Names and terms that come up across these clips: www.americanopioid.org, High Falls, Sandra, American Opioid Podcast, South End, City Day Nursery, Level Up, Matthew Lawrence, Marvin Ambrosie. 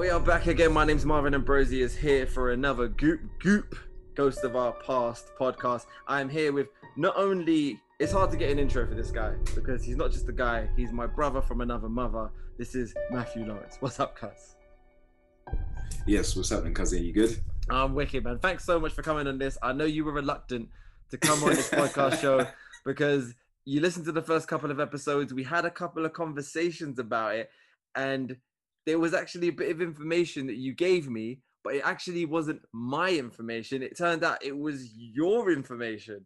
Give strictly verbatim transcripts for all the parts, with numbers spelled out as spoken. we are back again. My name's Marvin Ambrosie is here for another Goop Goop Ghost of Our Past podcast. I'm here with not only... It's hard to get an intro for this guy because he's not just a guy. He's my brother from another mother. This is Matthew Lawrence. What's up, cuz? Yes, what's happening, cousin? You good? I'm wicked, man. Thanks so much for coming on this. I know you were reluctant to come on this podcast show because you listened to the first couple of episodes. We had a couple of conversations about it and there was actually a bit of information that you gave me, but it actually wasn't my information. It turned out it was your information.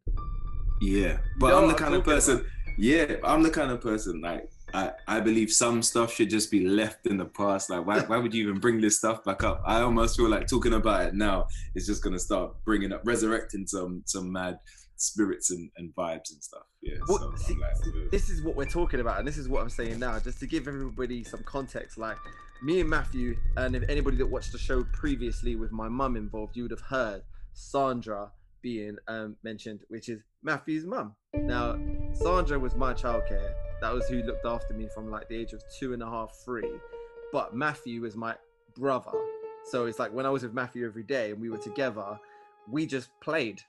Yeah, but no, I'm the kind I'm of person, about. yeah, I'm the kind of person, like, I, I believe some stuff should just be left in the past. Like, why why would you even bring this stuff back up? I almost feel like talking about it now is just going to start bringing up, resurrecting some some mad spirits and, and vibes and stuff. Yeah. Well, so see, like, yeah. This is what we're talking about, and this is what I'm saying now, just to give everybody some context. Like, me and Matthew, and if anybody that watched the show previously with my mum involved, you would have heard Sandra being um, mentioned, which is Matthew's mum. Now, Sandra was my childcare. That was who looked after me from like the age of two and a half, three. But Matthew was my brother. So it's like when I was with Matthew every day and we were together, we just played.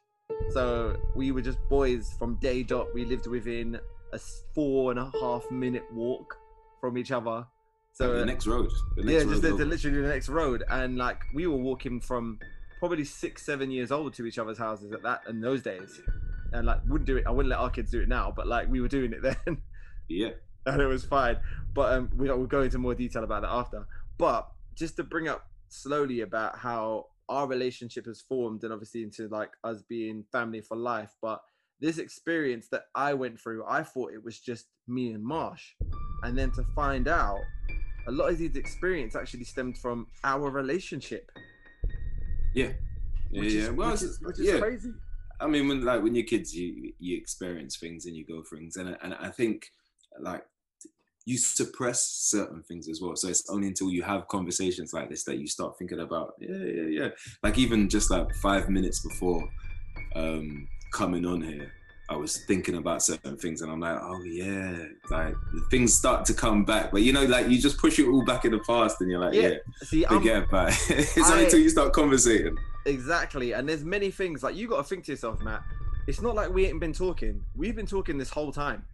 So we were just boys from day dot. We lived within a four and a half minute walk from each other. So the next road. The next yeah, road just the, the, literally the next road. And like we were walking from probably six, seven years old to each other's houses at that in those days. And like wouldn't do it. I wouldn't let our kids do it now, but like we were doing it then. Yeah, and it was fine, but um we, we'll go into more detail about that after. But just to bring up slowly about how our relationship has formed and obviously into like us being family for life. But this experience that I went through, I thought it was just me and Marsh, and then to find out a lot of these experience actually stemmed from our relationship. Yeah, yeah, which yeah. Is, well, which is, which is yeah. crazy. I mean, when like when you're kids, you you experience things and you go through things, and and I think like you suppress certain things as well. So it's only until you have conversations like this that you start thinking about yeah, yeah, yeah. Like even just like five minutes before um, coming on here, I was thinking about certain things, and I'm like, oh yeah, like things start to come back. But you know, like you just push it all back in the past, and you're like, yeah, yeah see, forget I'm, about it. It's I, only until you start conversating. Exactly, and there's many things like you got to think to yourself, Matt. It's not like we ain't been talking. We've been talking this whole time.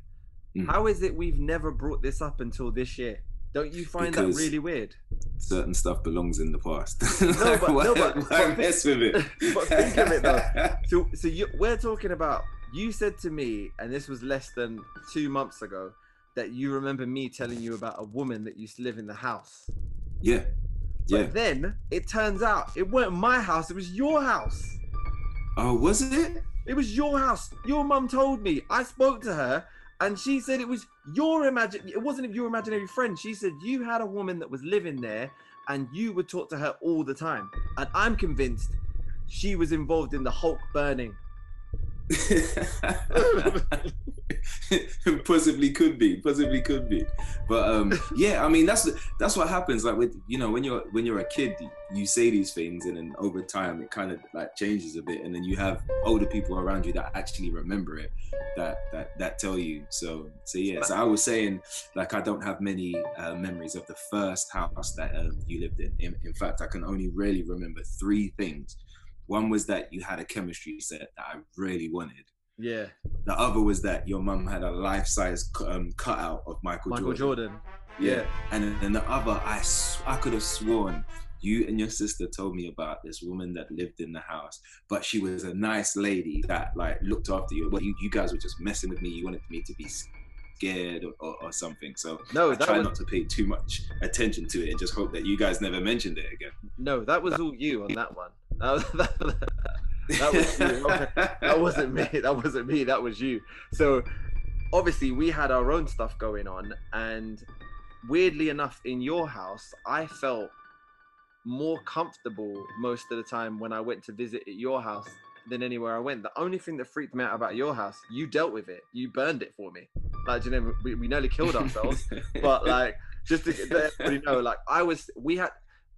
Mm. How is it we've never brought this up until this year? Don't you find because that really weird? Certain stuff belongs in the past. No, but why, no, but, why but mess think, with it. But think of it though. So, so you, we're talking about. You said to me, and this was less than two months ago, that you remember me telling you about a woman that used to live in the house. Yeah. But yeah. Then it turns out it weren't my house, it was your house. Oh, was it? It was your house. Your mum told me. I spoke to her and she said it was your imagine it wasn't your imaginary friend. She said you had a woman that was living there and you would talk to her all the time. And I'm convinced she was involved in the Hulk burning. possibly could be possibly could be but um yeah, I mean that's that's what happens, like with you know when you're when you're a kid you say these things and then over time it kind of like changes a bit, and then you have older people around you that actually remember it, that that that tell you. So so yeah, so I was saying like I don't have many uh, memories of the first house that um, you lived in. in in fact I can only really remember three things. One was that you had a chemistry set that I really wanted. Yeah. The other was that your mum had a life-size um, cutout of Michael Jordan. Michael Jordan. Yeah. yeah. And then the other, I, I could have sworn you and your sister told me about this woman that lived in the house, but she was a nice lady that like looked after you. Well, you, you guys were just messing with me. You wanted me to be scared or, or, or something. So no, I try was... not to pay too much attention to it and just hope that you guys never mentioned it again. No, that was that... all you on that one. That, that, that, that, was you. Okay. That wasn't me. That wasn't me. That was you. So obviously we had our own stuff going on, and weirdly enough in your house I felt more comfortable most of the time when I went to visit at your house than anywhere I went. The only thing that freaked me out about your house, you dealt with it. You burned it for me. Like, you know, we, we nearly killed ourselves. But like just to let everybody know, like I was we had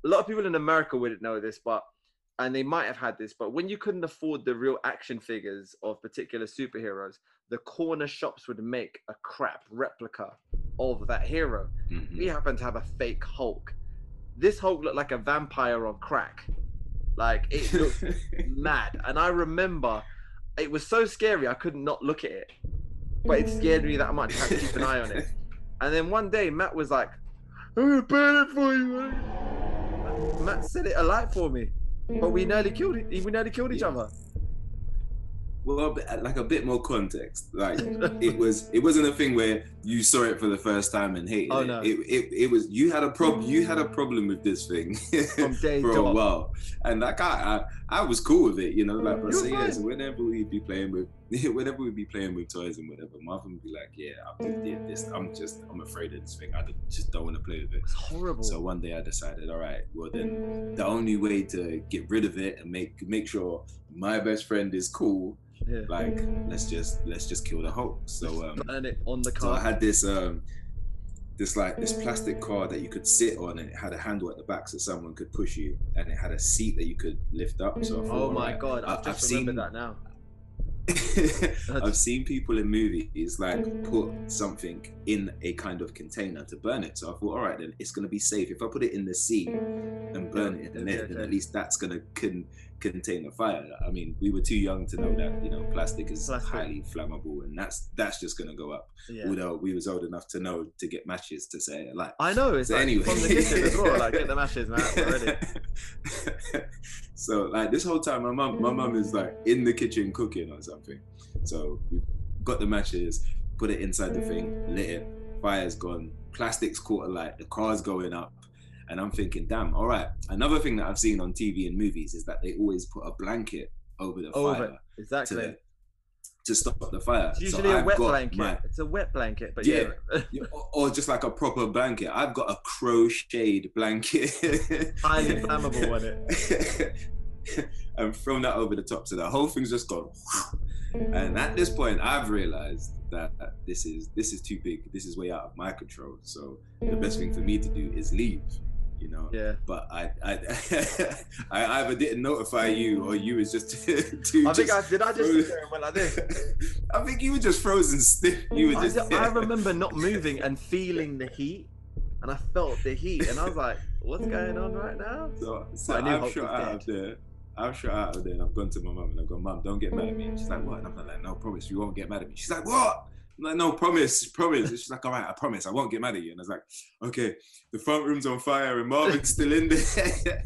a lot of people in America wouldn't know this, but and they might have had this, but when you couldn't afford the real action figures of particular superheroes, the corner shops would make a crap replica of that hero. Mm-hmm. We happened to have a fake Hulk. this Hulk looked like a vampire on crack. Like, it looked mad. And I remember it was so scary I could not look at it. But it scared me that much. I had to keep an eye on it. And then one day Matt was like, I'm gonna burn it for you, man. Matt set it alight for me. But we nearly killed it. We nearly killed each yeah. other. Well, like a bit more context. Like it was, it wasn't a thing where you saw it for the first time and hated oh, it. No. It, it. It was you had a problem. You had a problem with this thing From day for a while, and like I, I, I was cool with it. You know, like I say, yes, whenever we'd be playing with, whenever we'd be playing with toys and whatever, Marvin would be like, yeah, I'm just, yeah, this, I'm just, I'm afraid of this thing. I just don't want to play with it. It's horrible. So one day I decided, all right, well then, the only way to get rid of it and make make sure my best friend is cool. Yeah. Like let's just let's just kill the Hulk. So um, burn it on the car. So I had this um, this like this plastic car that you could sit on, and it had a handle at the back so someone could push you, and it had a seat that you could lift up. So I thought, oh my right, god, I've, I've just seen remembered that now. I've seen people in movies like put something in a kind of container to burn it. So I thought, all right, then it's gonna be safe if I put it in the sea and burn yeah, it, and yeah, then yeah. at least that's gonna con contain the fire. I mean, we were too young to know that you know plastic is plastic. highly flammable, and that's that's just gonna go up. Yeah. Although we was old enough to know to get matches to say it. Like I know, it's so like anyway. From the kitchen as well. Like get the matches, man. Already. So like this whole time, my mum, my mum is like in the kitchen cooking or something. So we got the matches, put it inside the thing, lit it. Fire's gone. Plastic's caught alight. The car's going up. And I'm thinking, damn, all right. Another thing that I've seen on T V and movies is that they always put a blanket over the over, fire. Exactly. To, to stop the fire. It's usually so a I've wet blanket. My, it's a wet blanket, but yeah. yeah. Or just like a proper blanket. I've got a crocheted blanket. Highly flammable on it. And thrown that over the top. So the whole thing's just gone. And at this point, I've realized that this is, this is too big. This is way out of my control. So the best thing for me to do is leave. You know, yeah. But I, I, I either didn't notify you, or you was just too. too I just think I did. I just sit there and went like this. I think you were just frozen stiff. You were I just. Did, I remember not moving and feeling the heat, and I felt the heat, and I was like, "What's going on right now?" So, so I knew I'm shot out of there. I'm shot out of there, and I've gone to my mum, and I've gone, "Mum, don't get mad at me." And she's like, "What?" And I'm like, "No, promise, you won't get mad at me." She's like, "What?" Like, no, promise, promise. She's like, all right, I promise, I won't get mad at you. And I was like, okay, the front room's on fire and Marvin's still in there.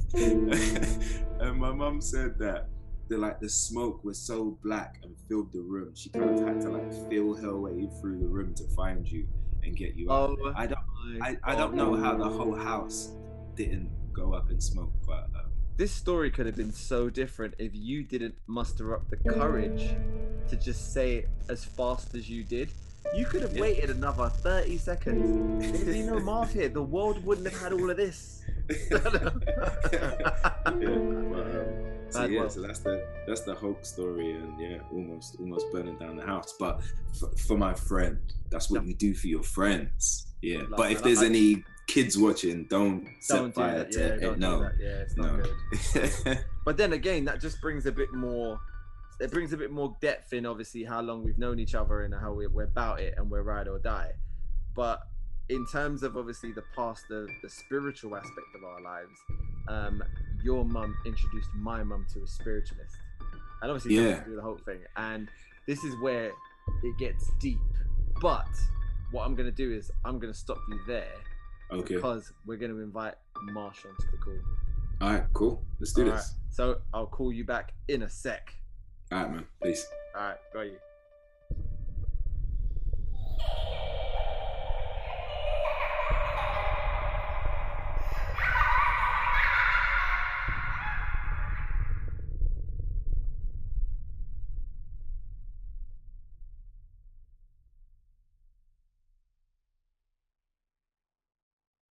And my mum said that the like the smoke was so black and filled the room. She kind of had to like feel her way through the room to find you and get you out. Oh, I don't, I, I don't know how the whole house didn't go up in smoke, but um, this story could have been so different if you didn't muster up the courage to just say it as fast as you did. You could have yeah. waited another thirty seconds. There'd be no Marv here. The world wouldn't have had all of this. yeah, well, so yeah, well. so that's the that's the Hulk story, and yeah, almost almost burning down the house. But for, for my friend, that's what yeah. you do for your friends. Yeah. Like, but if there's like, any kids watching, don't, don't set fire do to yeah, don't it. No, that. yeah, it's not no. good. But then again, that just brings a bit more. It brings a bit more depth in, obviously, how long we've known each other and how we're, we're about it and we're ride or die. But in terms of, obviously, the past, the, the spiritual aspect of our lives, um, your mum introduced my mum to a spiritualist. And obviously, yeah. do the whole thing. And this is where it gets deep. But what I'm going to do is I'm going to stop you there. Okay. Because we're going to invite Marsh onto the call. All right, cool. Let's do All this. Right. So I'll call you back in a sec. All right, man. Peace. All right, got you.